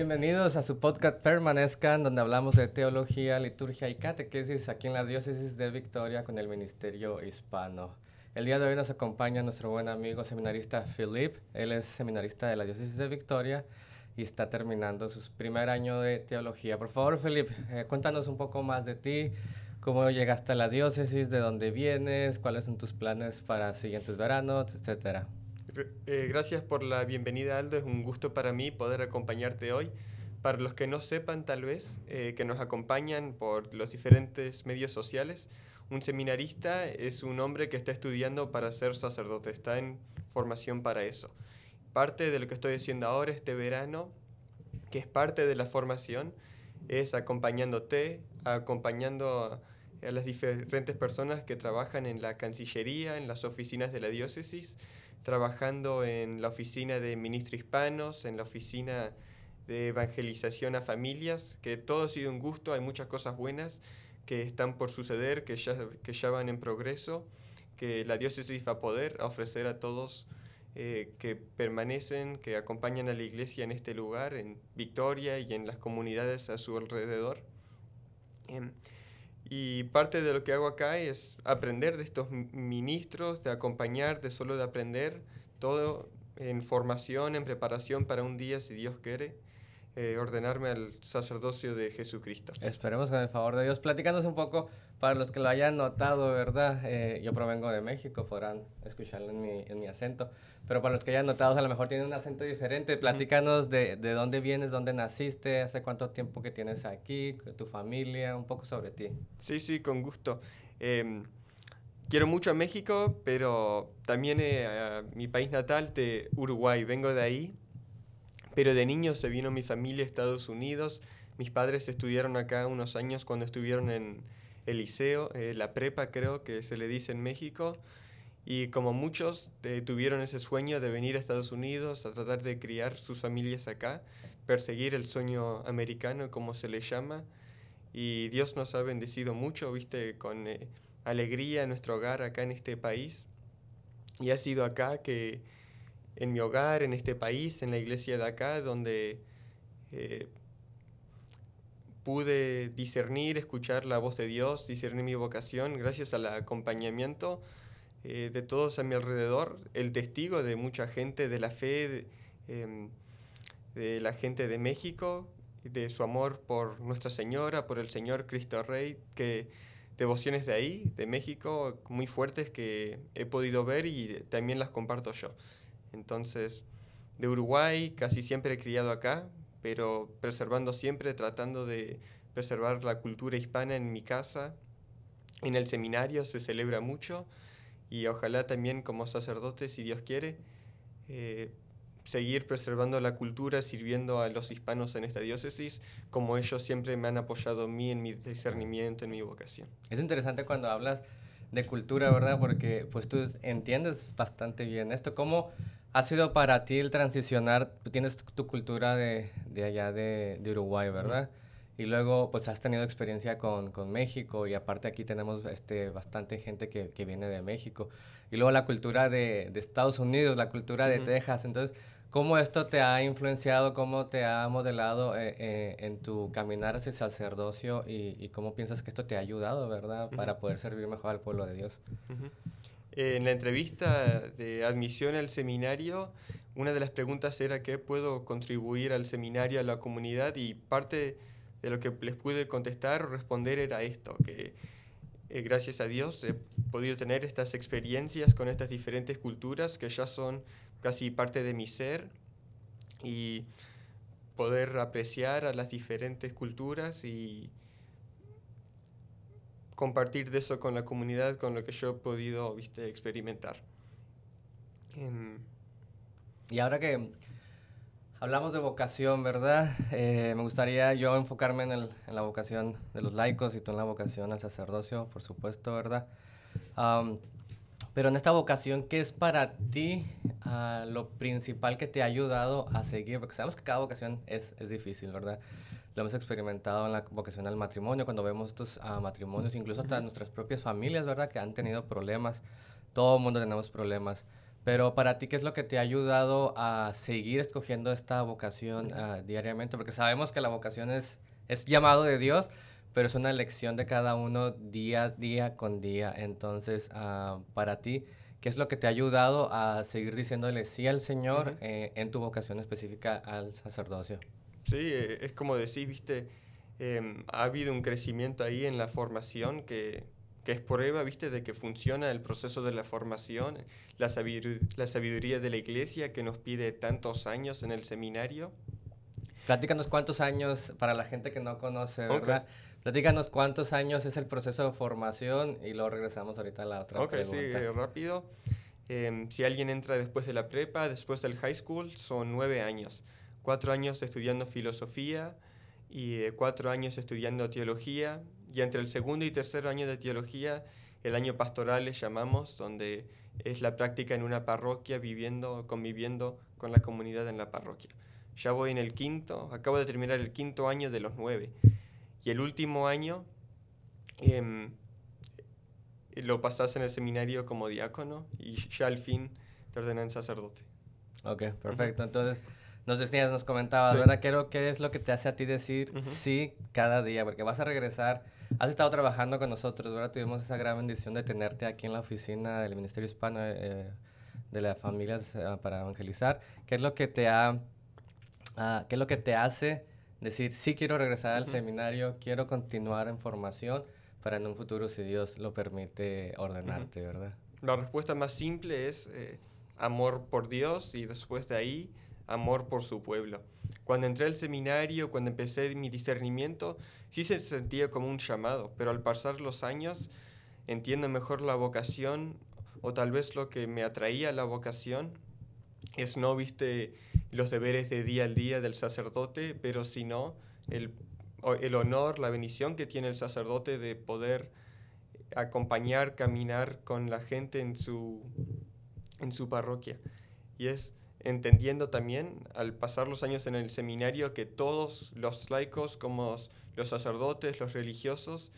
Bienvenidos a su podcast Permanezcan, donde hablamos de teología, liturgia y catequesis aquí en la diócesis de Victoria con el Ministerio Hispano. El día de hoy nos acompaña nuestro buen amigo seminarista Felipe. Él es seminarista de la diócesis de Victoria y está terminando su primer año de teología. Por favor, Felipe, cuéntanos un poco más de ti, cómo llegaste a la diócesis, de dónde vienes, cuáles son tus planes para siguientes veranos, etcétera. Gracias por la bienvenida, Aldo. Es un gusto para mí poder acompañarte hoy. Para los que no sepan, tal vez, que nos acompañan por los diferentes medios sociales, un seminarista es un hombre que está estudiando para ser sacerdote, está en formación para eso. Parte de lo que estoy haciendo ahora este verano, que es parte de la formación, es acompañándote, acompañando a las diferentes personas que trabajan en la Cancillería, en las oficinas de la diócesis, trabajando en la oficina de ministros hispanos, en la oficina de evangelización a familias, que todo ha sido un gusto. Hay muchas cosas buenas que están por suceder, que ya van en progreso, que la diócesis va a poder ofrecer a todos que permanecen, que acompañan a la iglesia en este lugar, en Victoria y en las comunidades a su alrededor. Y parte de lo que hago acá es aprender de estos ministros, de acompañar, de solo de aprender, todo en formación, en preparación para un día, si Dios quiere, ordenarme al sacerdocio de Jesucristo. Esperemos con el favor de Dios. Platícanos un poco, para los que lo hayan notado, ¿verdad? Yo provengo de México, podrán escucharlo en mi acento, pero para los que hayan notado, a lo mejor tienen un acento diferente. Platícanos de dónde vienes, dónde naciste, hace cuánto tiempo que tienes aquí, tu familia, un poco sobre ti. Sí, con gusto. Quiero mucho a México, pero también a mi país natal, de Uruguay, vengo de ahí, pero de niño se vino mi familia a Estados Unidos. Mis padres estudiaron acá unos años cuando estuvieron en Eliseo, la prepa creo que se le dice en México, y como muchos tuvieron ese sueño de venir a Estados Unidos a tratar de criar sus familias acá, perseguir el sueño americano, como se le llama, y Dios nos ha bendecido mucho, viste, con alegría nuestro hogar acá en este país, y ha sido acá que, en mi hogar, en este país, en la iglesia de acá, donde pude discernir, escuchar la voz de Dios, discernir mi vocación gracias al acompañamiento de todos a mi alrededor, el testigo de mucha gente, de la fe, de la gente de México, de su amor por Nuestra Señora, por el Señor Cristo Rey, que devociones de ahí, de México, muy fuertes que he podido ver y también las comparto yo. Entonces, de Uruguay, casi siempre he criado acá, pero preservando siempre, tratando de preservar la cultura hispana en mi casa. En el seminario se celebra mucho y ojalá también como sacerdote, si Dios quiere, seguir preservando la cultura, sirviendo a los hispanos en esta diócesis, como ellos siempre me han apoyado a mí en mi discernimiento, en mi vocación. Es interesante cuando hablas de cultura, ¿verdad? Porque pues tú entiendes bastante bien esto. ¿Cómo ha sido para ti el transicionar? Tienes tu cultura de allá de Uruguay, ¿verdad? Y luego pues has tenido experiencia con México, y aparte aquí tenemos bastante gente que viene de México. Y luego la cultura de Estados Unidos, la cultura de Texas. Entonces, ¿cómo esto te ha influenciado, cómo te ha modelado en tu caminar hacia el sacerdocio, y cómo piensas que esto te ha ayudado, ¿verdad? Para poder servir mejor al pueblo de Dios. En la entrevista de admisión al seminario, una de las preguntas era qué puedo contribuir al seminario, a la comunidad, y parte de lo que les pude contestar o responder era esto, que gracias a Dios he podido tener estas experiencias con estas diferentes culturas que ya son casi parte de mi ser, y poder apreciar a las diferentes culturas y compartir de eso con la comunidad, con lo que yo he podido, viste, experimentar. Y ahora que hablamos de vocación, ¿verdad? Me gustaría yo enfocarme en la vocación de los laicos y tú en la vocación al sacerdocio, por supuesto, ¿verdad? Pero en esta vocación, ¿qué es para ti lo principal que te ha ayudado a seguir? Porque sabemos que cada vocación es difícil, ¿verdad? Lo hemos experimentado en la vocación al matrimonio, cuando vemos estos matrimonios, incluso hasta nuestras propias familias, ¿verdad? Que han tenido problemas. Todo el mundo tenemos problemas. Pero para ti, ¿qué es lo que te ha ayudado a seguir escogiendo esta vocación diariamente? Porque sabemos que la vocación es llamado de Dios, pero es una elección de cada uno día con día. Entonces, para ti, ¿qué es lo que te ha ayudado a seguir diciéndole sí al Señor en tu vocación específica al sacerdocio? Sí, es como decís, viste, ha habido un crecimiento ahí en la formación que es prueba, viste, de que funciona el proceso de la formación, la sabiduría de la Iglesia que nos pide tantos años en el seminario. Platícanos cuántos años, para la gente que no conoce, ¿verdad? Okay. Platícanos cuántos años es el proceso de formación y luego regresamos ahorita a la otra pregunta. Sí, rápido. Si alguien entra después de la prepa, después del high school, son 9 años. 4 años estudiando filosofía y 4 años estudiando teología. Y entre el segundo y tercer año de teología, el año pastoral le llamamos, donde es la práctica en una parroquia, conviviendo con la comunidad en la parroquia. Ya voy en el quinto, acabo de terminar el quinto año de los 9. Y el último año lo pasás en el seminario como diácono y ya al fin te ordenan sacerdote. Ok, perfecto. Entonces, nos comentabas, sí, ¿verdad? ¿Qué es lo que te hace a ti decir sí cada día? Porque vas a regresar, has estado trabajando con nosotros, ¿verdad? Tuvimos esa gran bendición de tenerte aquí en la oficina del Ministerio Hispano de las Familias para Evangelizar. ¿Qué es lo que te hace decir sí quiero regresar al seminario, quiero continuar en formación para en un futuro, si Dios lo permite, ordenarte, ¿verdad? La respuesta más simple es amor por Dios y después de ahí, amor por su pueblo. Cuando entré al seminario, cuando empecé mi discernimiento, sí se sentía como un llamado, pero al pasar los años entiendo mejor la vocación, o tal vez lo que me atraía a la vocación es no, viste, los deberes de día al día del sacerdote, pero sino el honor, la bendición que tiene el sacerdote de poder acompañar, caminar con la gente en su parroquia. Y es entendiendo también, al pasar los años en el seminario, que todos los laicos, como los sacerdotes, los religiosos,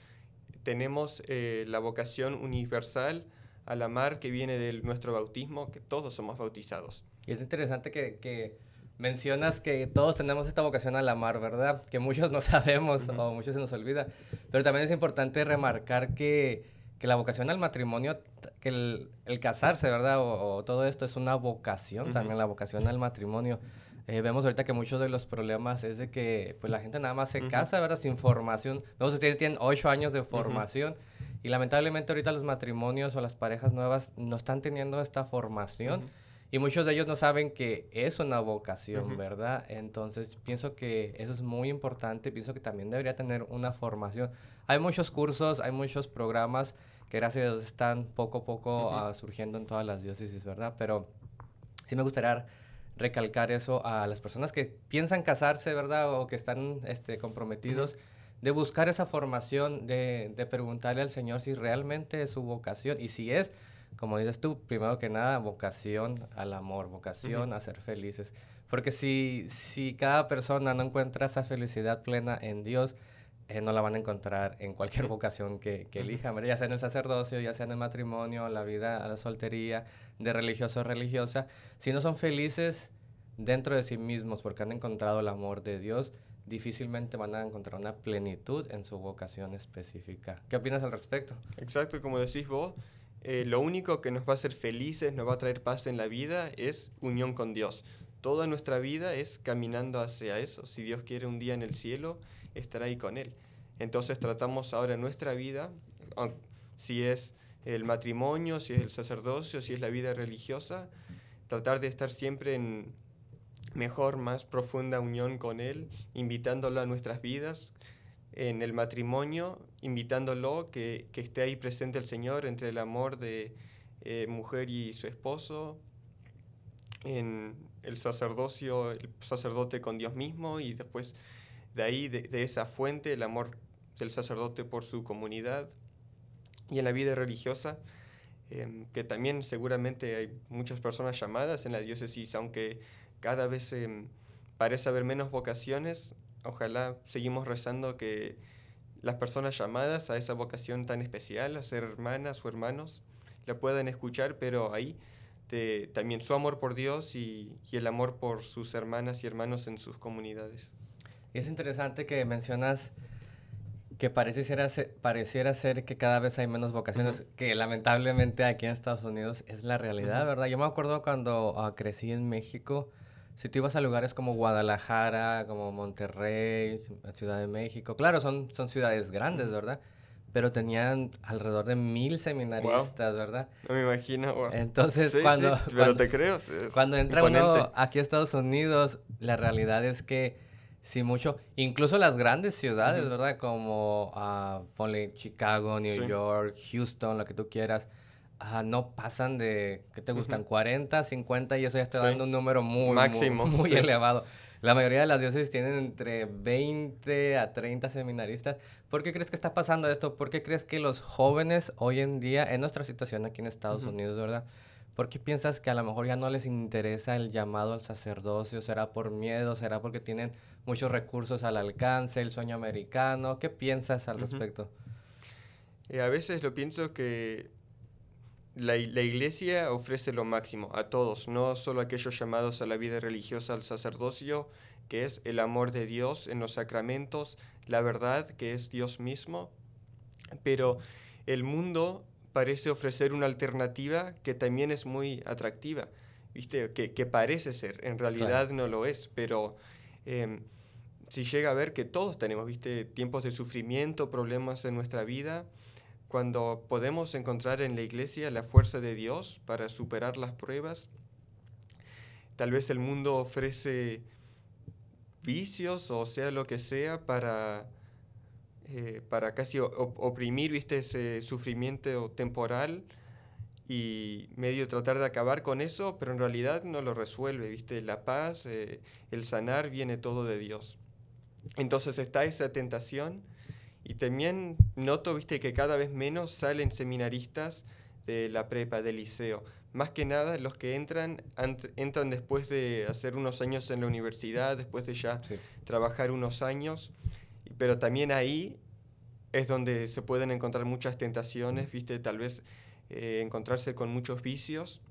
tenemos la vocación universal a la mar que viene de nuestro bautismo, que todos somos bautizados. Y es interesante que mencionas que todos tenemos esta vocación a la mar, ¿verdad? Que muchos no sabemos o muchos se nos olvida. Pero también es importante remarcar que la vocación al matrimonio, que el casarse, ¿verdad? O todo esto es una vocación, también la vocación al matrimonio. Vemos ahorita que muchos de los problemas es de que pues, la gente nada más se casa, ¿verdad? Sin formación. Vemos que ustedes tienen 8 años de formación y lamentablemente ahorita los matrimonios o las parejas nuevas no están teniendo esta formación y muchos de ellos no saben que es una vocación, ¿verdad? Entonces, pienso que eso es muy importante. Pienso que también debería tener una formación. Hay muchos cursos, hay muchos programas que gracias a Dios están poco a poco surgiendo en todas las diócesis, ¿verdad? Pero sí me gustaría recalcar eso a las personas que piensan casarse, ¿verdad? O que están comprometidos, de buscar esa formación, de preguntarle al Señor si realmente es su vocación y si es, como dices tú, primero que nada, vocación al amor, vocación a ser felices. Porque si cada persona no encuentra esa felicidad plena en Dios, no la van a encontrar en cualquier vocación que elija, ya sea en el sacerdocio, ya sea en el matrimonio, la vida, la soltería, de religioso o religiosa. Si no son felices dentro de sí mismos porque han encontrado el amor de Dios, difícilmente van a encontrar una plenitud en su vocación específica. ¿Qué opinas al respecto? Exacto, como decís vos, lo único que nos va a hacer felices, nos va a traer paz en la vida, es unión con Dios. Toda nuestra vida es caminando hacia eso. Si Dios quiere un día en el cielo, estar ahí con Él. Entonces tratamos ahora nuestra vida, si es el matrimonio, si es el sacerdocio, si es la vida religiosa, tratar de estar siempre en mejor, más profunda unión con Él, invitándolo a nuestras vidas. En el matrimonio, invitándolo, que esté ahí presente el Señor entre el amor de mujer y su esposo. En el sacerdocio, el sacerdote con Dios mismo y después de ahí, de esa fuente, el amor del sacerdote por su comunidad. Y en la vida religiosa, que también seguramente hay muchas personas llamadas en la diócesis, aunque cada vez parece haber menos vocaciones, ojalá seguimos rezando que las personas llamadas a esa vocación tan especial, a ser hermanas o hermanos, la puedan escuchar, pero ahí también su amor por Dios y el amor por sus hermanas y hermanos en sus comunidades. Es interesante que mencionas que pareciera ser que cada vez hay menos vocaciones, que lamentablemente aquí en Estados Unidos es la realidad, ¿verdad? Yo me acuerdo cuando crecí en México, si tú ibas a lugares como Guadalajara, como Monterrey, Ciudad de México, claro, son ciudades grandes, ¿verdad? Pero tenían alrededor de 1000 seminaristas, wow, ¿verdad? No me imagino, wow. Entonces, sí, pero te creo. Cuando entra uno aquí a Estados Unidos, la realidad es que sí, mucho. Incluso las grandes ciudades, uh-huh, ¿verdad? Como, ponle, Chicago, New, sí, York, Houston, lo que tú quieras. No pasan de, ¿qué te gustan? Uh-huh. 40, 50, y eso ya está, sí, dando un número muy, máximo, muy, muy, sí, elevado. La mayoría de las diócesis tienen entre 20 a 30 seminaristas. ¿Por qué crees que está pasando esto? ¿Por qué crees que los jóvenes hoy en día, en nuestra situación aquí en Estados, uh-huh, Unidos, ¿verdad? ¿Por qué piensas que a lo mejor ya no les interesa el llamado al sacerdocio? ¿Será por miedo? ¿Será porque tienen muchos recursos al alcance, el sueño americano? ¿Qué piensas al respecto? A veces lo pienso que la iglesia ofrece lo máximo a todos, no solo a aquellos llamados a la vida religiosa, al sacerdocio, que es el amor de Dios en los sacramentos, la verdad, que es Dios mismo, pero el mundo parece ofrecer una alternativa que también es muy atractiva, ¿viste? Que parece ser, en realidad, claro, no lo es, pero si llega a ver que todos tenemos, ¿viste?, tiempos de sufrimiento, problemas en nuestra vida, cuando podemos encontrar en la iglesia la fuerza de Dios para superar las pruebas. Tal vez el mundo ofrece vicios, o sea, lo que sea, para casi oprimir, ¿viste?, ese sufrimiento temporal y medio tratar de acabar con eso, pero en realidad no lo resuelve, ¿viste? La paz, el sanar, viene todo de Dios. Entonces está esa tentación, y también noto, ¿viste?, que cada vez menos salen seminaristas de la prepa, del liceo. Más que nada los que entran después de hacer unos años en la universidad, después de ya, sí, trabajar unos años. Pero también ahí es donde se pueden encontrar muchas tentaciones, ¿viste? Tal vez encontrarse con muchos vicios.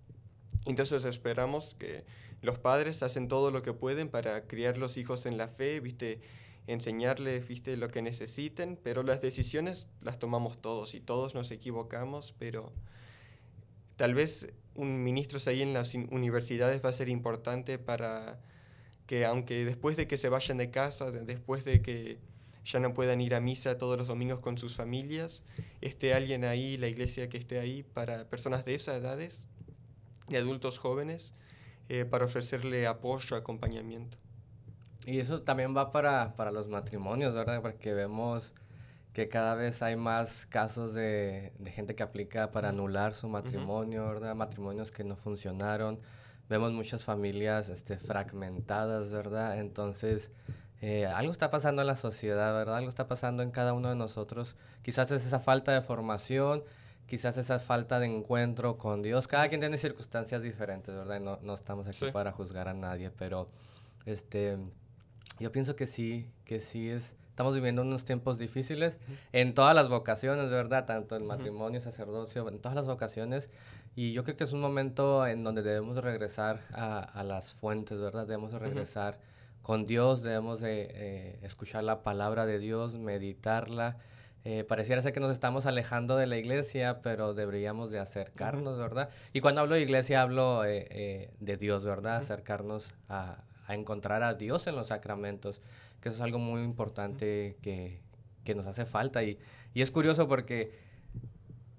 Entonces esperamos que los padres hacen todo lo que pueden para criar los hijos en la fe, ¿viste?, enseñarles, ¿viste?, lo que necesiten, pero las decisiones las tomamos todos y todos nos equivocamos, pero tal vez un ministro ahí en las universidades va a ser importante para que, aunque después de que se vayan de casa, después de que ya no puedan ir a misa todos los domingos con sus familias, esté alguien ahí, la iglesia que esté ahí para personas de esas edades, de adultos jóvenes, para ofrecerle apoyo, acompañamiento. Y eso también va para los matrimonios, ¿verdad? Porque vemos que cada vez hay más casos de gente que aplica para anular su matrimonio, ¿verdad? Matrimonios que no funcionaron. Vemos muchas familias fragmentadas, ¿verdad? Entonces, algo está pasando en la sociedad, ¿verdad? Algo está pasando en cada uno de nosotros. Quizás es esa falta de formación, quizás esa falta de encuentro con Dios. Cada quien tiene circunstancias diferentes, ¿verdad? No estamos aquí, sí, para juzgar a nadie, pero yo pienso que sí, estamos viviendo unos tiempos difíciles en todas las vocaciones, ¿verdad? Tanto en matrimonio, sacerdocio, en todas las vocaciones. Y yo creo que es un momento en donde debemos regresar a las fuentes, ¿verdad? Debemos regresar con Dios, debemos escuchar la palabra de Dios, meditarla. Pareciera ser que nos estamos alejando de la iglesia, pero deberíamos de acercarnos, ¿verdad? Y cuando hablo de iglesia, hablo de Dios, ¿verdad? Acercarnos a encontrar a Dios en los sacramentos, que eso es algo muy importante que nos hace falta. Y es curioso porque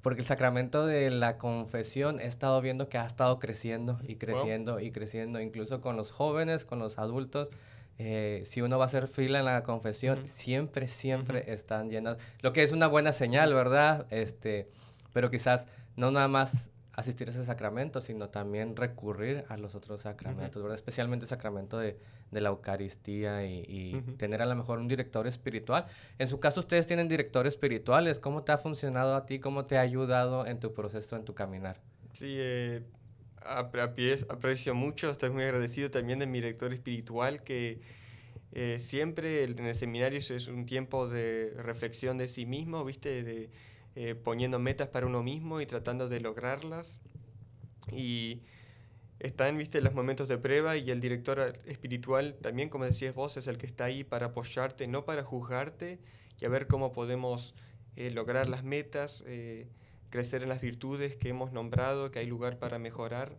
el sacramento de la confesión he estado viendo que ha estado creciendo y creciendo, wow, y creciendo, incluso con los jóvenes, con los adultos. Si uno va a hacer fila en la confesión, siempre están llenas, lo que es una buena señal, ¿verdad? Pero quizás no nada más asistir a ese sacramento, sino también recurrir a los otros sacramentos, ¿verdad? Especialmente el sacramento de la Eucaristía y tener a lo mejor un director espiritual. En su caso, ustedes tienen directores espirituales. ¿Cómo te ha funcionado a ti? ¿Cómo te ha ayudado en tu proceso, en tu caminar? Sí, aprecio mucho, estoy muy agradecido también de mi director espiritual, que siempre en el seminario es un tiempo de reflexión de sí mismo, ¿viste? De poniendo metas para uno mismo y tratando de lograrlas, y están, viste, los momentos de prueba, y el director espiritual también, como decías vos, es el que está ahí para apoyarte, no para juzgarte, y a ver cómo podemos lograr las metas, crecer en las virtudes que hemos nombrado, que hay lugar para mejorar.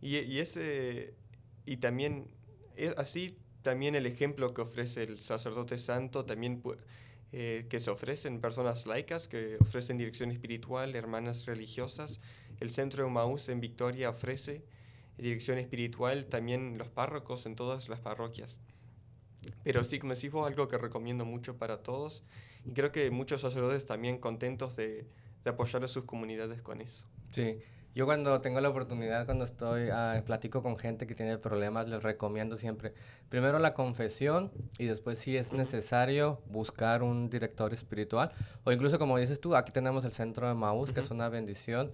Y también, así también el ejemplo que ofrece el sacerdote santo, también que se ofrecen personas laicas, que ofrecen dirección espiritual, hermanas religiosas. El Centro de Emaús en Victoria ofrece dirección espiritual, también los párrocos en todas las parroquias. Pero sí, como decís vos, algo que recomiendo mucho para todos, y creo que muchos sacerdotes también contentos de apoyar a sus comunidades con eso. Sí. Yo cuando tengo la oportunidad, cuando estoy, platico con gente que tiene problemas, les recomiendo siempre, primero la confesión, y después, si es necesario, buscar un director espiritual, o incluso, como dices tú, aquí tenemos el Centro de Emaús, que es una bendición.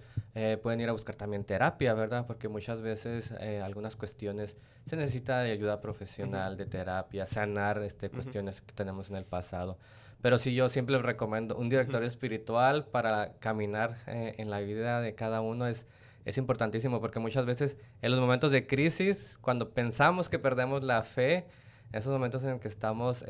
Pueden ir a buscar también terapia, ¿verdad? Porque muchas veces algunas cuestiones se necesita de ayuda profesional, de terapia, sanar cuestiones que tenemos en el pasado. Pero sí, yo siempre les recomiendo un director espiritual para caminar en la vida de cada uno. Es importantísimo, porque muchas veces en los momentos de crisis, cuando pensamos que perdemos la fe, esos momentos en que estamos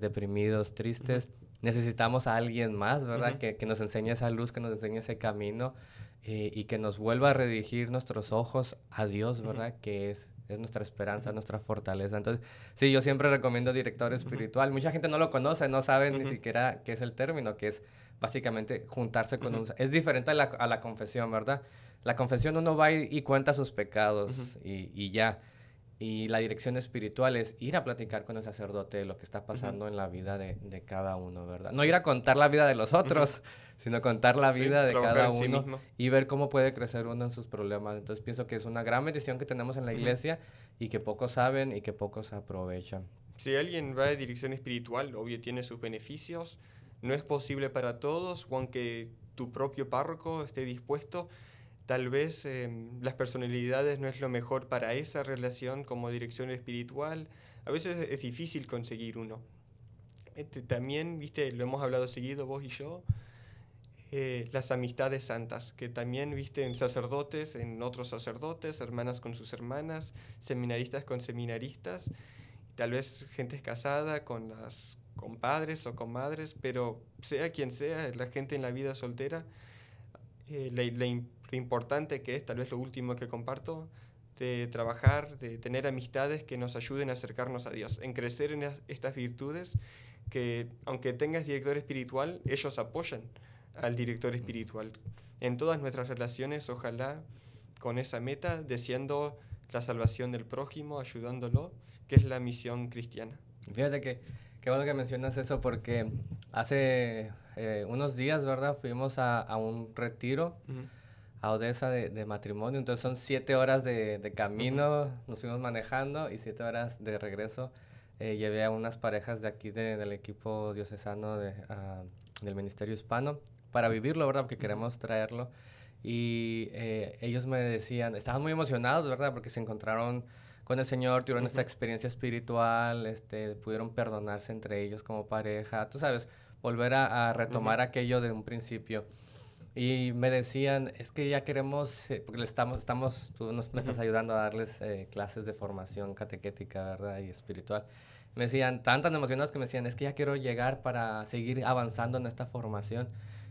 deprimidos, tristes, necesitamos a alguien más, ¿verdad? Que nos enseñe esa luz, que nos enseñe ese camino, y que nos vuelva a redirigir nuestros ojos a Dios, ¿verdad? Que es nuestra esperanza, nuestra fortaleza. Entonces, sí, yo siempre recomiendo director espiritual. Mucha gente no lo conoce, no saben ni siquiera qué es el término, que es básicamente juntarse con un... Es diferente a la confesión, ¿verdad? La confesión uno va y cuenta sus pecados y ya. Y la dirección espiritual es ir a platicar con el sacerdote de lo que está pasando en la vida de cada uno, ¿verdad? No ir a contar la vida de los otros, sino contar la vida de cada uno y ver cómo puede crecer uno en sus problemas. Entonces, pienso que es una gran bendición que tenemos en la iglesia y que pocos saben y que pocos aprovechan. Si alguien va de dirección espiritual, obvio, tiene sus beneficios. No es posible para todos, aunque tu propio párroco esté dispuesto. Tal vez las personalidades no es lo mejor para esa relación como dirección espiritual. A veces es difícil conseguir uno. También, viste, lo hemos hablado seguido vos y yo, las amistades santas, que también, viste, en sacerdotes, en otros sacerdotes, hermanas con sus hermanas, seminaristas con seminaristas, tal vez gente casada con las compadres o comadres, pero sea quien sea, la gente en la vida soltera, lo importante que es, tal vez lo último que comparto, de trabajar, de tener amistades que nos ayuden a acercarnos a Dios, en crecer en estas virtudes que, aunque tengas director espiritual, ellos apoyan al director espiritual. En todas nuestras relaciones, ojalá con esa meta, deseando la salvación del prójimo, ayudándolo, que es la misión cristiana. Fíjate que qué bueno que mencionas eso, porque hace unos días, ¿verdad? Fuimos a un retiro a Odessa de matrimonio. Entonces son 7 horas de camino, nos fuimos manejando, y 7 horas de regreso. Llevé a unas parejas de aquí del equipo diocesano del Ministerio Hispano para vivirlo, ¿verdad? Porque queremos traerlo. Y ellos me decían, estaban muy emocionados, ¿verdad? Porque se encontraron con el Señor, tuvieron esta experiencia espiritual, pudieron perdonarse entre ellos como pareja, tú sabes, volver a retomar aquello de un principio. Y me decían, es que ya queremos, porque tú nos estás ayudando a darles clases de formación catequética, ¿verdad? Y espiritual. Me decían, tan emocionados que me decían, es que ya quiero llegar para seguir avanzando en esta formación.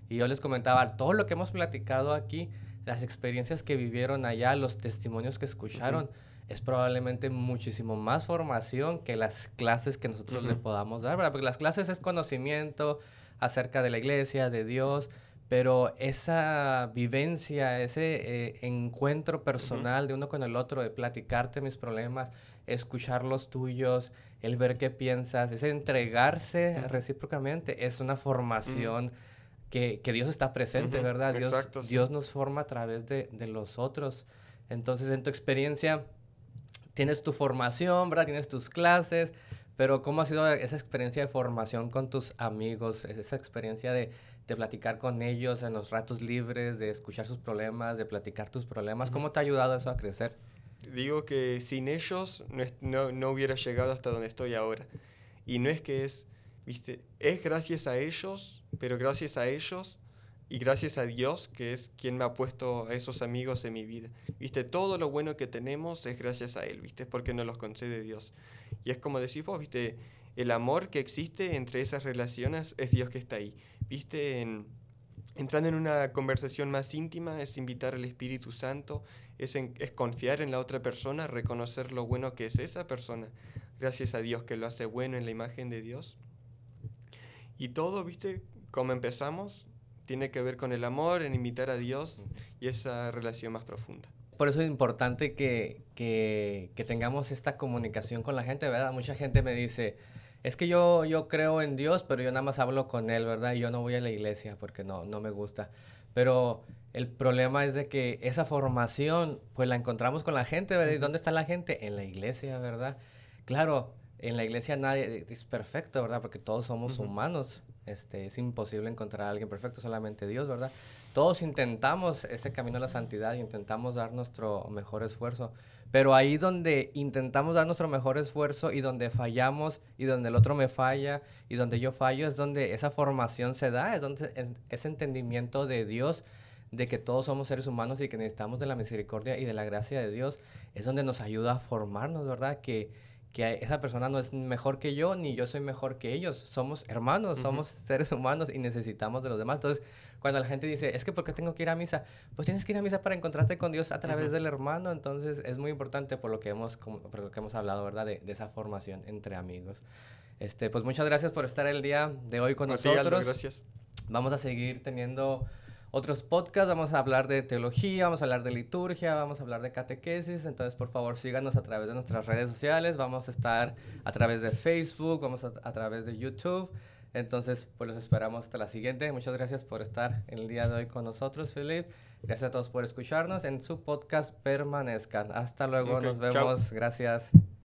Y yo les comentaba, todo lo que hemos platicado aquí, las experiencias que vivieron allá, los testimonios que escucharon, es probablemente muchísimo más formación que las clases que nosotros le podamos dar, ¿verdad? Porque las clases es conocimiento acerca de la iglesia, de Dios, pero esa vivencia, ese encuentro personal de uno con el otro, de platicarte mis problemas, escuchar los tuyos, el ver qué piensas, ese entregarse recíprocamente, es una formación que Dios está presente, ¿verdad? Dios, exacto, sí. Dios nos forma a través de los otros. Entonces, en tu experiencia, tienes tu formación, ¿verdad? Tienes tus clases, pero ¿cómo ha sido esa experiencia de formación con tus amigos? Esa experiencia de platicar con ellos en los ratos libres, de escuchar sus problemas, de platicar tus problemas. ¿Cómo te ha ayudado eso a crecer? Digo que sin ellos no hubiera llegado hasta donde estoy ahora. Y no es que es, viste, es gracias a ellos, pero gracias a ellos Y gracias a Dios, que es quien me ha puesto a esos amigos en mi vida. ¿Viste? Todo lo bueno que tenemos es gracias a Él, ¿viste? Es porque nos los concede Dios. Y es como decís vos, ¿viste? El amor que existe entre esas relaciones es Dios que está ahí. ¿Viste? Entrando en una conversación más íntima es invitar al Espíritu Santo, es confiar en la otra persona, reconocer lo bueno que es esa persona. Gracias a Dios que lo hace bueno en la imagen de Dios. Y todo, ¿viste? Como empezamos, tiene que ver con el amor, en imitar a Dios y esa relación más profunda. Por eso es importante que tengamos esta comunicación con la gente, ¿verdad? Mucha gente me dice, es que yo creo en Dios, pero yo nada más hablo con Él, ¿verdad? Y yo no voy a la iglesia porque no me gusta. Pero el problema es de que esa formación, pues la encontramos con la gente, ¿verdad? ¿Y dónde está la gente? En la iglesia, ¿verdad? Claro, en la iglesia nadie es perfecto, ¿verdad? Porque todos somos humanos. Es imposible encontrar a alguien perfecto, solamente Dios, ¿verdad? Todos intentamos ese camino a la santidad, intentamos dar nuestro mejor esfuerzo, pero ahí donde intentamos dar nuestro mejor esfuerzo y donde fallamos y donde el otro me falla y donde yo fallo, es donde esa formación se da, es donde ese entendimiento de Dios, de que todos somos seres humanos y que necesitamos de la misericordia y de la gracia de Dios, es donde nos ayuda a formarnos, ¿verdad? Que esa persona no es mejor que yo, ni yo soy mejor que ellos. Somos hermanos, somos seres humanos y necesitamos de los demás. Entonces, cuando la gente dice, es que ¿por qué tengo que ir a misa? Pues tienes que ir a misa para encontrarte con Dios a través del hermano. Entonces, es muy importante por lo que hemos hablado, ¿verdad? De esa formación entre amigos. Pues muchas gracias por estar el día de hoy con nosotros. Aldo, gracias. Vamos a seguir teniendo otros podcasts, vamos a hablar de teología, vamos a hablar de liturgia, vamos a hablar de catequesis. Entonces, por favor, síganos a través de nuestras redes sociales. Vamos a estar a través de Facebook, vamos a través de YouTube. Entonces, pues los esperamos hasta la siguiente. Muchas gracias por estar el día de hoy con nosotros, Felipe. Gracias a todos por escucharnos en su podcast Permanezcan. Hasta luego, nos vemos. Chao. Gracias.